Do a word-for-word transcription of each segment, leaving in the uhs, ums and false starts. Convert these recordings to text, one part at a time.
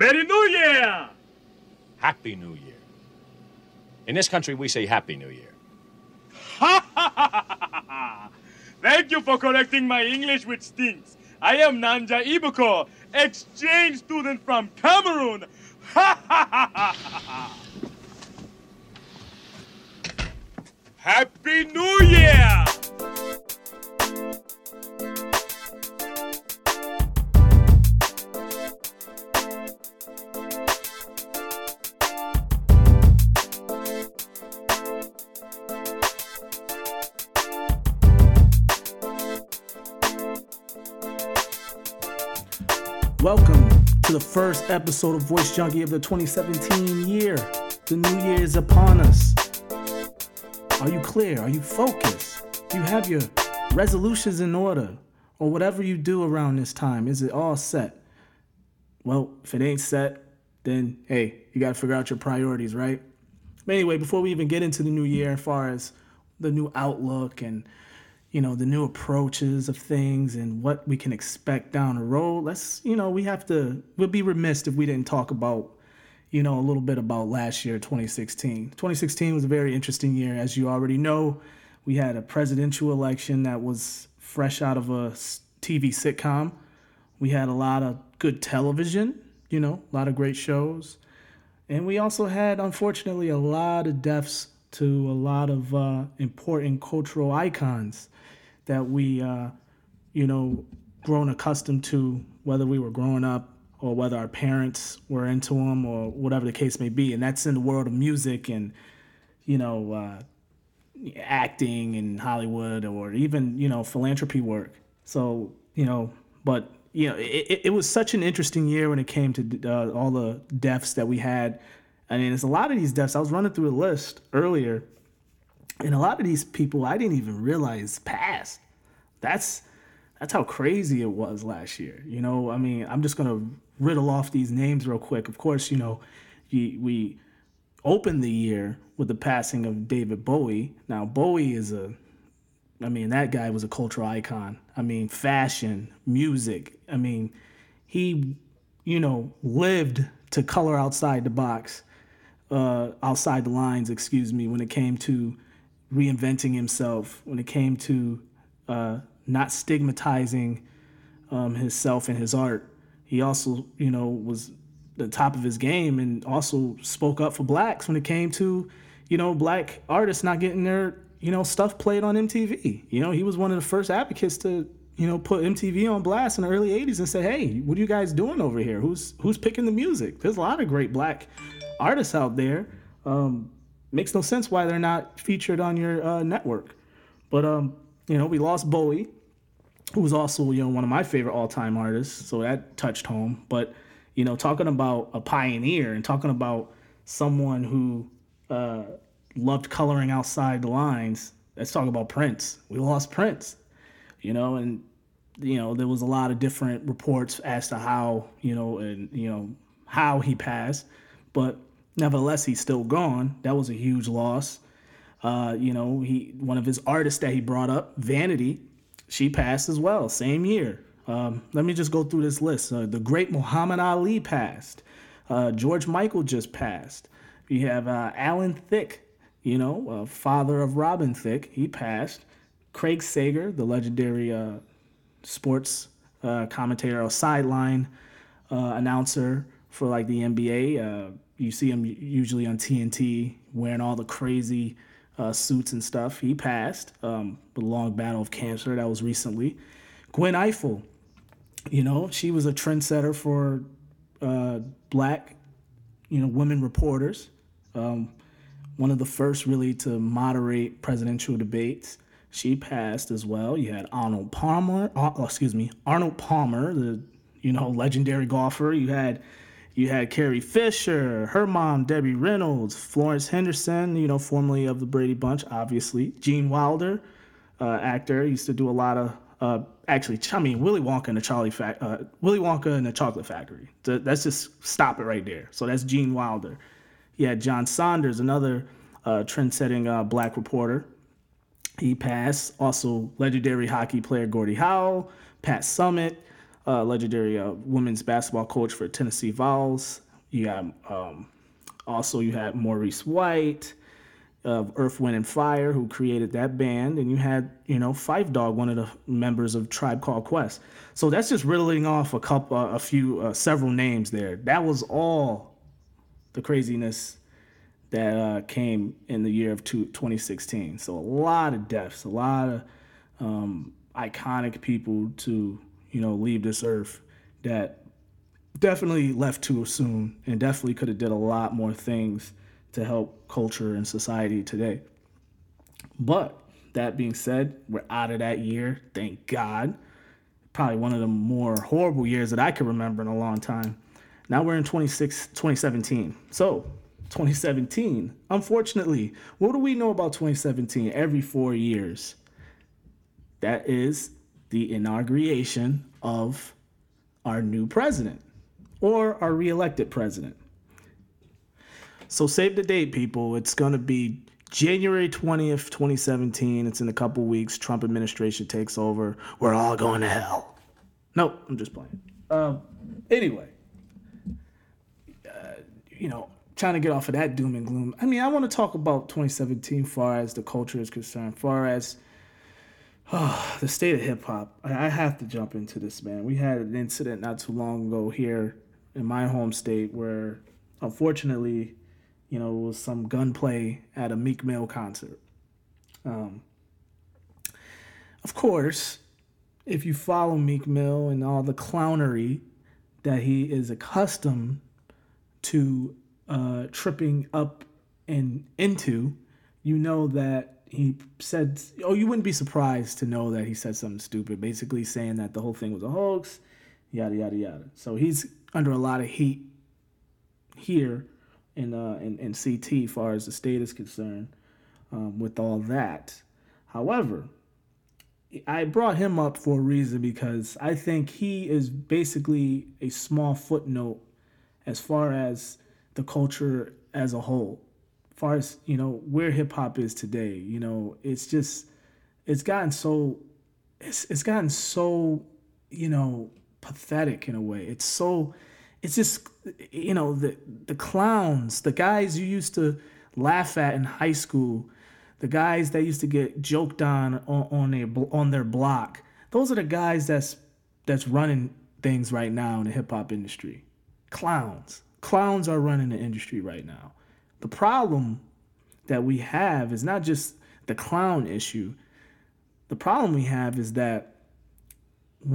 Merry New Year! Happy New Year. In this country, we say Happy New Year. Ha ha ha ha! Thank you for correcting my English, which stinks. I am Nanja Ibuko, exchange student from Cameroon. Ha ha ha ha ha! Happy New Year! Welcome to the first episode of Voice Junkie of the twenty seventeen year. The new year is upon us. Are you clear? Are you focused? Do you have your resolutions in order? Or whatever you do around this time, is it all set? Well, if it ain't set, then hey, you gotta figure out your priorities, right? But anyway, before we even get into the new year, as far as the new outlook and, you know, the new approaches of things and what we can expect down the road. Let's, you know, we have to, we'll be remiss if we didn't talk about, you know, a little bit about last year, twenty sixteen. twenty sixteen was a very interesting year. As you already know, we had a presidential election that was fresh out of a T V sitcom. We had a lot of good television, you know, a lot of great shows. And we also had, unfortunately, a lot of deaths to a lot of uh, important cultural icons that we, uh, you know, grown accustomed to, whether we were growing up or whether our parents were into them or whatever the case may be. And that's in the world of music and, you know, uh, acting in Hollywood or even, you know, philanthropy work. So, you know, but, you know, it, it was such an interesting year when it came to uh, all the deaths that we had. I mean, it's a lot of these deaths. I was running through a list earlier, and a lot of these people I didn't even realize passed. That's that's how crazy it was last year. You know, I mean, I'm just going to riddle off these names real quick. Of course, you know, you, we opened the year with the passing of David Bowie. Now, Bowie is a, I mean, that guy was a cultural icon. I mean, fashion, music. I mean, he, you know, lived to color outside the box. Uh, outside the lines, excuse me, when it came to reinventing himself, when it came to uh, not stigmatizing um, himself and his art. He also, you know, was the top of his game and also spoke up for blacks when it came to, you know, black artists not getting their, you know, stuff played on M T V. You know, he was one of the first advocates to, you know, put M T V on blast in the early eighties and say, hey, what are you guys doing over here? Who's who's picking the music? There's a lot of great black artists out there. Um, makes no sense why they're not featured on your uh, network. But, um, you know, we lost Bowie, who was also, you know, one of my favorite all-time artists, so that touched home. But, you know, talking about a pioneer and talking about someone who uh, loved coloring outside the lines, let's talk about Prince. We lost Prince, you know, and, you know, there was a lot of different reports as to how, you know, and, you know, how he passed. But nevertheless, he's still gone. That was a huge loss. Uh, you know, he one of his artists that he brought up, Vanity, she passed as well, same year. Um, let me just go through this list. Uh, the great Muhammad Ali passed. Uh, George Michael just passed. We have uh, Alan Thicke, you know, uh, father of Robin Thicke. He passed. Craig Sager, the legendary uh, sports uh, commentator or sideline uh, announcer for like the N B A. Uh, you see him usually on T N T wearing all the crazy uh, suits and stuff. He passed um, the long battle of cancer. That was recently. Gwen Ifill, you know, she was a trendsetter for uh, black, you know, women reporters. Um, one of the first really to moderate presidential debates. She passed as well. You had Arnold Palmer, oh, excuse me, Arnold Palmer, the, you know, legendary golfer. You had You had Carrie Fisher, her mom, Debbie Reynolds, Florence Henderson, you know, formerly of the Brady Bunch, obviously. Gene Wilder, uh, actor, used to do a lot of, uh, actually, I mean, Willy Wonka and the Charlie Fac- uh, Willy Wonka and the Chocolate Factory. So that's just stop it right there. So that's Gene Wilder. He had John Saunders, another uh, trend-setting uh, black reporter. He passed. Also, legendary hockey player Gordie Howe, Pat Summit. uh, legendary uh, women's basketball coach for Tennessee Vols. You got um, also you had Maurice White of Earth, Wind and Fire, who created that band, and you had, you know, Fife Dog, one of the members of Tribe Called Quest. So that's just riddling off a couple, uh, a few, uh, several names there. That was all the craziness that uh, came in the year of two, twenty sixteen. So a lot of deaths, a lot of um, iconic people to, you know, leave this earth that definitely left too soon and definitely could have did a lot more things to help culture and society today. But that being said, we're out of that year, thank God. Probably one of the more horrible years that I can remember in a long time. Now we're in twenty seventeen. So twenty seventeen, unfortunately, what do we know about twenty seventeen? Every four years, that is the inauguration of our new president or our reelected president. So save the date, people. It's going to be January twentieth, twenty seventeen. It's in a couple weeks. Trump administration takes over. We're all going to hell. No, I'm just playing. Um, anyway, uh, you know, trying to get off of that doom and gloom. I mean, I want to talk about twenty seventeen far as the culture is concerned, far as oh, the state of hip-hop. I have to jump into this, man. We had an incident not too long ago here in my home state where, unfortunately, you know, it was some gunplay at a Meek Mill concert. Um, of course, if you follow Meek Mill and all the clownery that he is accustomed to uh, tripping up and into, you know that he said, oh, you wouldn't be surprised to know that he said something stupid, basically saying that the whole thing was a hoax, yada, yada, yada. So he's under a lot of heat here in uh in, in C T as far as the state is concerned um, with all that. However, I brought him up for a reason because I think he is basically a small footnote as far as the culture as a whole, as far as, you know, where hip hop is today. You know, it's just it's gotten so it's it's gotten so, you know, pathetic in a way. It's so It's just, you know, the the clowns, the guys you used to laugh at in high school, the guys that used to get joked on on, on, their, on their block. Those are the guys that's that's running things right now in the hip-hop industry. Clowns. Clowns are running the industry right now. The problem that we have is not just the clown issue. The problem we have is that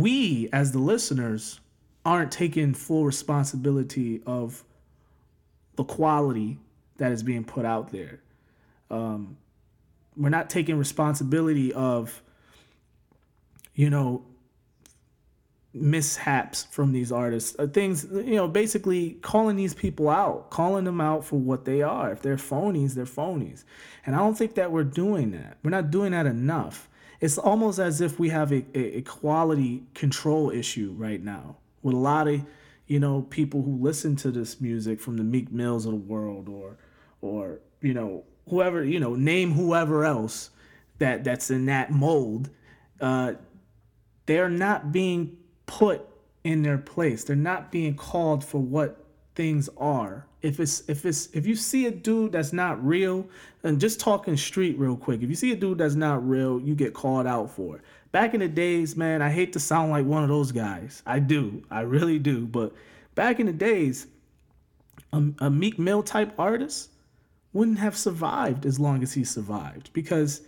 we, as the listeners, aren't taking full responsibility of the quality that is being put out there. Um, we're not taking responsibility of, you know, mishaps from these artists, uh, things, you know, basically calling these people out, calling them out for what they are. If they're phonies, they're phonies. And I don't think that we're doing that. We're not doing that enough. It's almost as if we have a, a, a quality control issue right now, with a lot of, you know, people who listen to this music from the Meek Mills of the world or, or you know, whoever, you know, name whoever else that, that's in that mold, uh, they're not being put in their place. They're not being called for what things are. If it's if it's if you see a dude that's not real, and just talking street real quick, if you see a dude that's not real, you get called out for it. Back in the days, man, I hate to sound like one of those guys. I do. I really do. But back in the days, a, a Meek Mill type artist wouldn't have survived as long as he survived because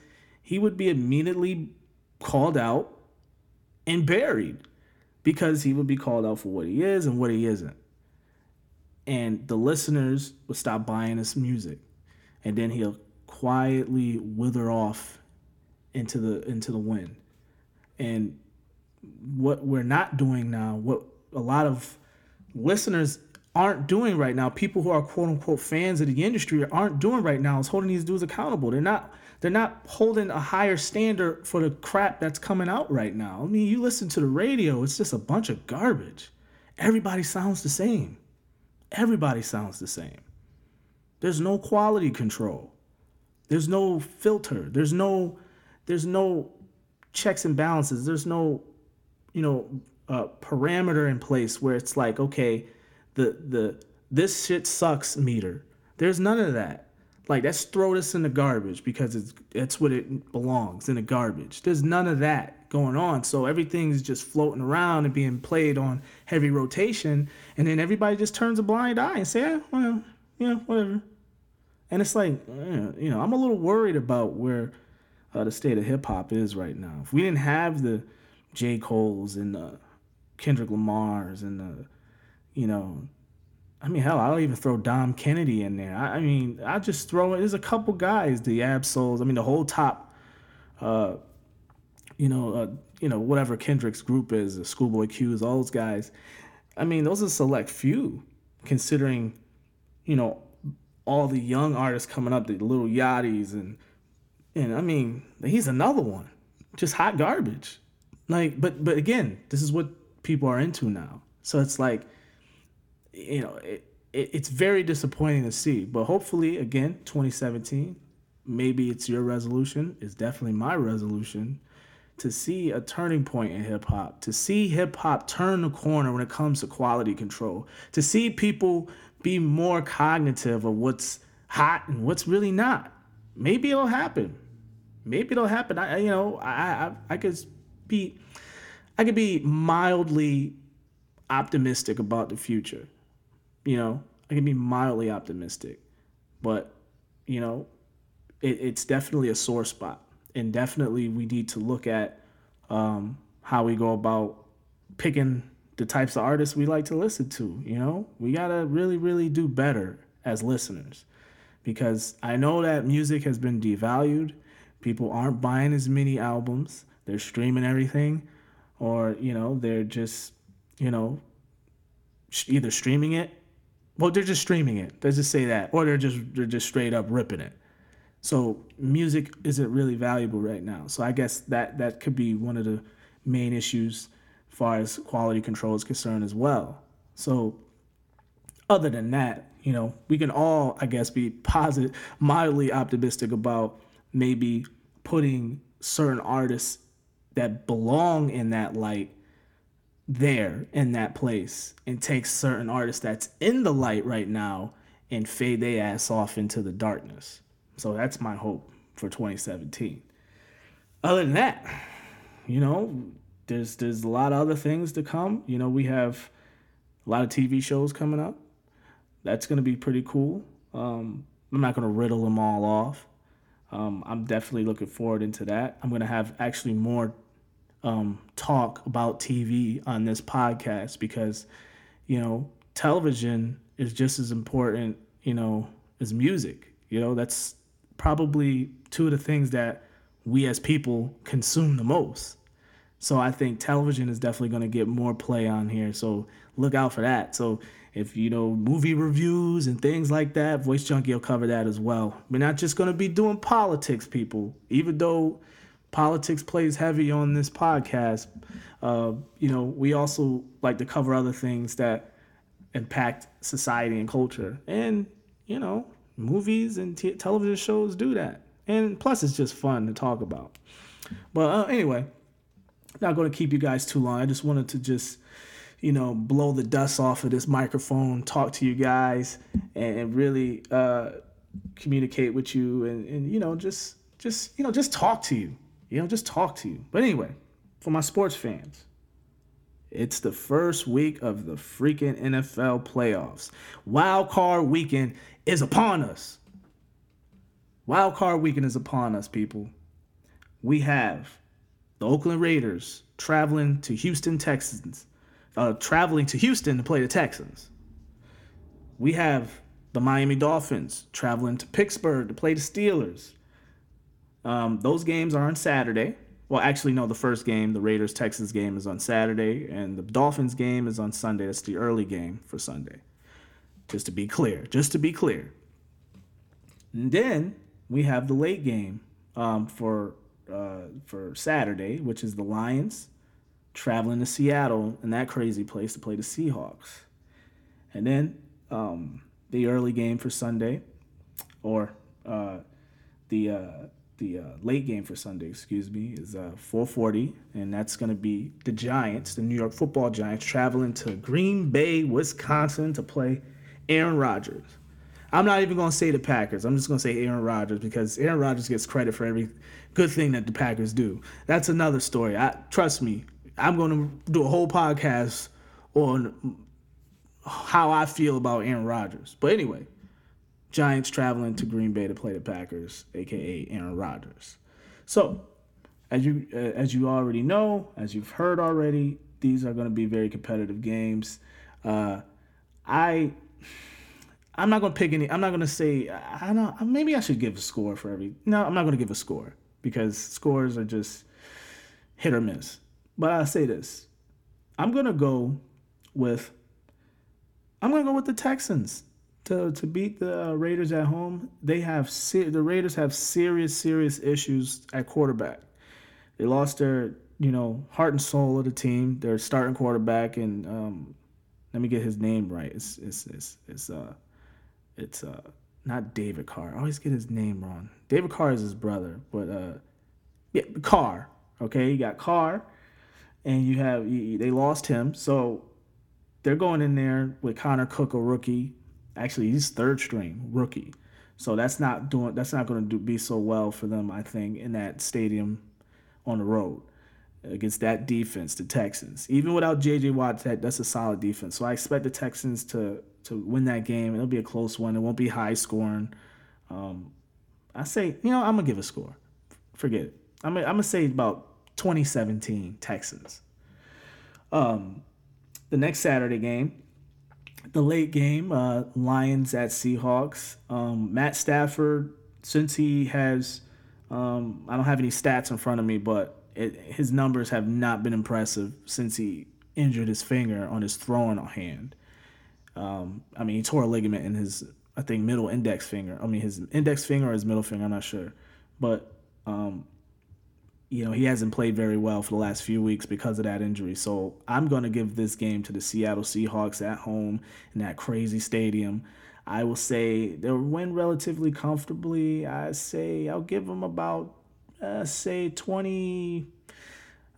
he would be immediately called out and buried because he would be called out for what he is and what he isn't. And the listeners would stop buying his music. And then he'll quietly wither off into the into the wind. And what we're not doing now, what a lot of listeners aren't doing right now, people who are quote unquote fans of the industry aren't doing right now, is holding these dudes accountable. They're not they're not holding a higher standard for the crap that's coming out right now. I mean, you listen to the radio, it's just a bunch of garbage. Everybody sounds the same. Everybody sounds the same. There's no quality control. There's no filter. There's no there's no checks and balances. There's no, you know, uh, parameter in place where it's like, okay, the the this shit sucks meter. There's none of that. Like, let's throw this in the garbage because it's that's what it belongs, in the garbage. There's none of that going on. So everything's just floating around and being played on heavy rotation, and then everybody just turns a blind eye and say, eh, well, you know, whatever. And it's like, you know, I'm a little worried about where uh, the state of hip-hop is right now. If we didn't have the J. Cole's and the Kendrick Lamar's and the, you know, I mean, hell, I don't even throw Dom Kennedy in there. I, I mean, I just throw it. There's a couple guys, the Absols. I mean, the whole top, uh, you know, uh, you know, whatever Kendrick's group is, the Schoolboy Q's, all those guys. I mean, those are select few, considering, you know, all the young artists coming up, the Little Yachty's, and and I mean, he's another one, just hot garbage. Like, but but again, this is what people are into now. So it's like, you know, it, it it's very disappointing to see. But hopefully, again, twenty seventeen, maybe it's your resolution. It's definitely my resolution to see a turning point in hip hop, to see hip hop turn the corner when it comes to quality control, to see people be more cognitive of what's hot and what's really not. Maybe it'll happen. Maybe it'll happen. I, you know, I, I, I could be, I could be mildly optimistic about the future. You know, I can be mildly optimistic, but you know, it, it's definitely a sore spot, and definitely we need to look at um, how we go about picking the types of artists we like to listen to. You know, we gotta really, really do better as listeners, because I know that music has been devalued. People aren't buying as many albums. They're streaming everything, or, you know, they're just, you know, either streaming it. Well, they're just streaming it. Let's just say that, or they're just they're just straight up ripping it. So music isn't really valuable right now. So I guess that that could be one of the main issues as far as quality control is concerned as well. So other than that, you know, we can all, I guess, be positive, mildly optimistic about maybe putting certain artists that belong in that light there in that place, and take certain artists that's in the light right now and fade their ass off into the darkness. So that's my hope for twenty seventeen. Other than that, you know, there's there's a lot of other things to come. You know, we have a lot of T V shows coming up. That's going to be pretty cool. Um, I'm not going to riddle them all off. Um, I'm definitely looking forward into that. I'm going to have actually more Um, talk about T V on this podcast, because, you know, television is just as important, you know, as music. You know, that's probably two of the things that we as people consume the most. So I think television is definitely going to get more play on here. So look out for that. So if, you know, movie reviews and things like that, Voice Junkie will cover that as well. We're not just going to be doing politics, people, even though politics plays heavy on this podcast. Uh, you know, we also like to cover other things that impact society and culture. And, you know, movies and t- television shows do that. And plus, it's just fun to talk about. But uh, anyway, not going to keep you guys too long. I just wanted to just, you know, blow the dust off of this microphone, talk to you guys, and, and really uh, communicate with you and, and, you know, just, just, you know, just talk to you. You know, just talk to you. But anyway, for my sports fans, it's the first week of the freaking N F L playoffs. Wild Card Weekend is upon us. Wild Card Weekend is upon us, people. We have the Oakland Raiders traveling to Houston Texans, uh, traveling to Houston to play the Texans. We have the Miami Dolphins traveling to Pittsburgh to play the Steelers. Um, those games are on Saturday. Well, actually, no, the first game, the Raiders-Texans game, is on Saturday, and the Dolphins game is on Sunday. That's the early game for Sunday, just to be clear, just to be clear. And then we have the late game um, for uh, for Saturday, which is the Lions traveling to Seattle and that crazy place to play the Seahawks. And then um, the early game for Sunday, or uh, the... Uh, the uh, late game for Sunday, excuse me, is uh, four forty, and that's going to be the Giants, the New York football Giants, traveling to Green Bay, Wisconsin to play Aaron Rodgers. I'm not even going to say the Packers. I'm just going to say Aaron Rodgers because Aaron Rodgers gets credit for every good thing that the Packers do. That's another story. I, trust me, I'm going to do a whole podcast on how I feel about Aaron Rodgers. But anyway, Giants traveling to Green Bay to play the Packers, a k a. Aaron Rodgers. So, as you uh, as you already know, as you've heard already, these are going to be very competitive games. Uh, I I'm not going to pick any. I'm not going to say. I don't. Maybe I should give a score for every. No, I'm not going to give a score because scores are just hit or miss. But I'll say this: I'm going to go with. I'm going to go with the Texans. To to beat the Raiders at home. They have se- the Raiders have serious serious issues at quarterback. They lost their you know heart and soul of the team. Their starting quarterback and um, let me get his name right. It's it's it's it's uh it's uh not David Carr. I always get his name wrong. David Carr is his brother, but uh yeah Carr. Okay, you got Carr, and you have you, they lost him. So they're going in there with Connor Cook, a rookie. Actually, he's third string rookie, so that's not doing. That's not going to do, be so well for them, I think, in that stadium, on the road, against that defense, the Texans. Even without J J. Watt, that, that's a solid defense. So I expect the Texans to to win that game. It'll be a close one. It won't be high scoring. Um, I say, you know, I'm gonna give a score. Forget it. I'm gonna, I'm gonna say about twenty seventeen Texans. Um, the next Saturday game. The late game, uh, Lions at Seahawks. Um, Matt Stafford, since he has, um, I don't have any stats in front of me, but it, his numbers have not been impressive since he injured his finger on his throwing hand. Um, I mean, he tore a ligament in his, I think, middle index finger. I mean, his index finger or his middle finger, I'm not sure. But, um, you know, he hasn't played very well for the last few weeks because of that injury. So I'm going to give this game to the Seattle Seahawks at home in that crazy stadium. I will say they'll win relatively comfortably. I say I'll give them about, uh, say, twenty,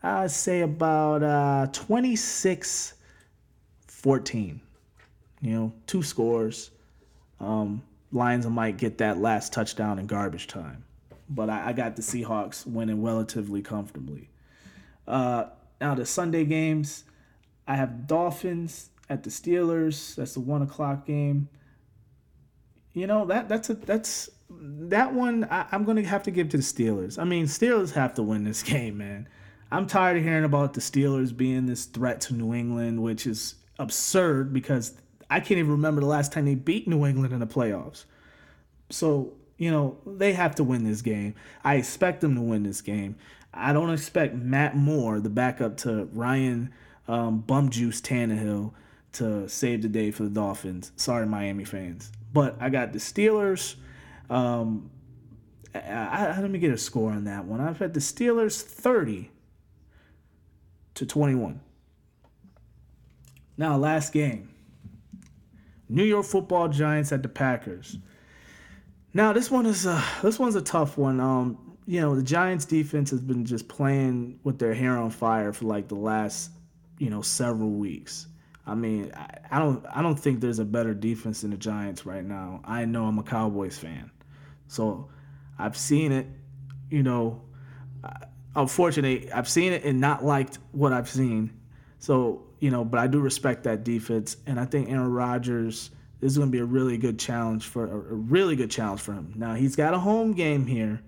I say about uh, twenty-six fourteen. You know, two scores. Um, Lions might get that last touchdown in garbage time. But I, I got the Seahawks winning relatively comfortably. Uh, now the Sunday games, I have Dolphins at the Steelers. That's the one o'clock game. You know that that's a that's that one I, I'm gonna have to give to the Steelers. I mean, Steelers have to win this game, man. I'm tired of hearing about the Steelers being this threat to New England, which is absurd because I can't even remember the last time they beat New England in the playoffs. So. You know, they have to win this game. I expect them to win this game. I don't expect Matt Moore, the backup to Ryan um, Bumjuice Tannehill, to save the day for the Dolphins. Sorry, Miami fans. But I got the Steelers. Um, I, I, let me get a score on that one. I've had the Steelers thirty to twenty-one. Now, last game. New York Football Giants at the Packers. Now this one is a this one's a tough one. Um, you know the Giants' defense has been just playing with their hair on fire for like the last, you know, several weeks. I mean, I, I don't I don't think there's a better defense than the Giants right now. I know I'm a Cowboys fan, so I've seen it. You know, unfortunately, I've seen it and not liked what I've seen. So you know, but I do respect that defense, and I think Aaron Rodgers. This is going to be a really good challenge for a really good challenge for him. Now, he's got a home game here,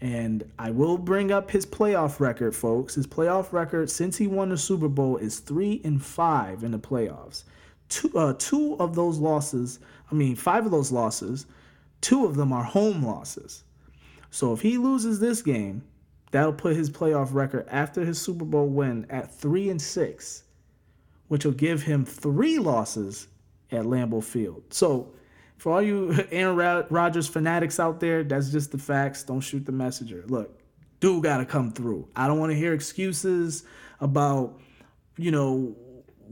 and I will bring up his playoff record, folks. His playoff record since he won the Super Bowl is three and five in the playoffs. Two, uh, two of those losses, I mean, five of those losses, two of them are home losses. So if he loses this game, that'll put his playoff record after his Super Bowl win at three and six, which will give him three losses at Lambeau Field. So for all you Aaron Rodgers fanatics out there, that's just the facts. Don't shoot the messenger. Look, dude got to come through. I don't want to hear excuses about, you know,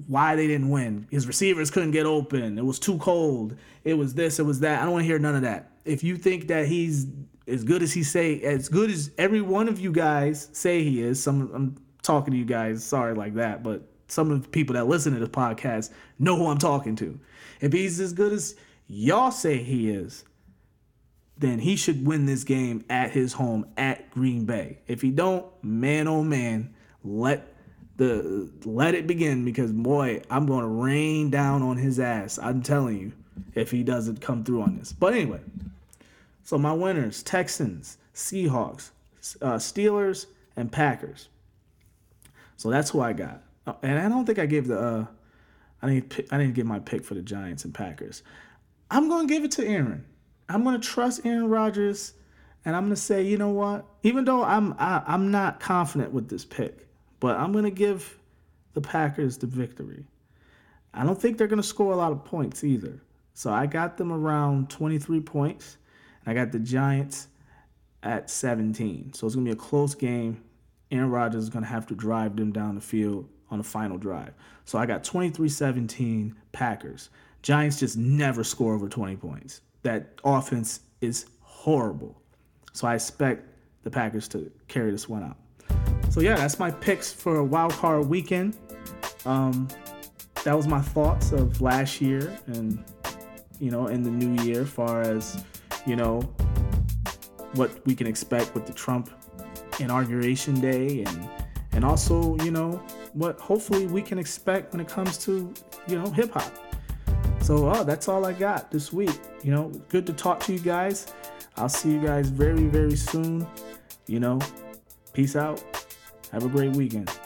why they didn't win. His receivers couldn't get open. It was too cold. It was this, it was that. I don't want to hear none of that. If you think that he's as good as he say, as good as every one of you guys say he is. Some I'm talking to you guys, sorry like that, but some of the people that listen to the podcast know who I'm talking to. If he's as good as y'all say he is, then he should win this game at his home at Green Bay. If he don't, man, oh man, let the let it begin, because boy, I'm going to rain down on his ass. I'm telling you, if he doesn't come through on this. But anyway, so my winners: Texans, Seahawks, uh, Steelers, and Packers. So that's who I got. And I don't think I gave the uh, I didn't I didn't give my pick for the Giants and Packers. I'm going to give it to Aaron. I'm going to trust Aaron Rodgers, and I'm going to say, you know what? Even though I'm I, I'm not confident with this pick, but I'm going to give the Packers the victory. I don't think they're going to score a lot of points either. So I got them around twenty-three points, and I got the Giants at seventeen. So it's going to be a close game. Aaron Rodgers is going to have to drive them down the field on the final drive. So I got twenty-three seventeen Packers. Giants just never score over twenty points. That offense is horrible. So I expect the Packers to carry this one out. So yeah, that's my picks for Wild Card Weekend. Um, that was my thoughts of last year and, you know, in the new year, as far as, you know, what we can expect with the Trump inauguration day, and and also, you know, what hopefully we can expect when it comes to, you know, hip hop. So oh, that's all I got this week. You know, good to talk to you guys. I'll see you guys very, very soon. You know, peace out. Have a great weekend.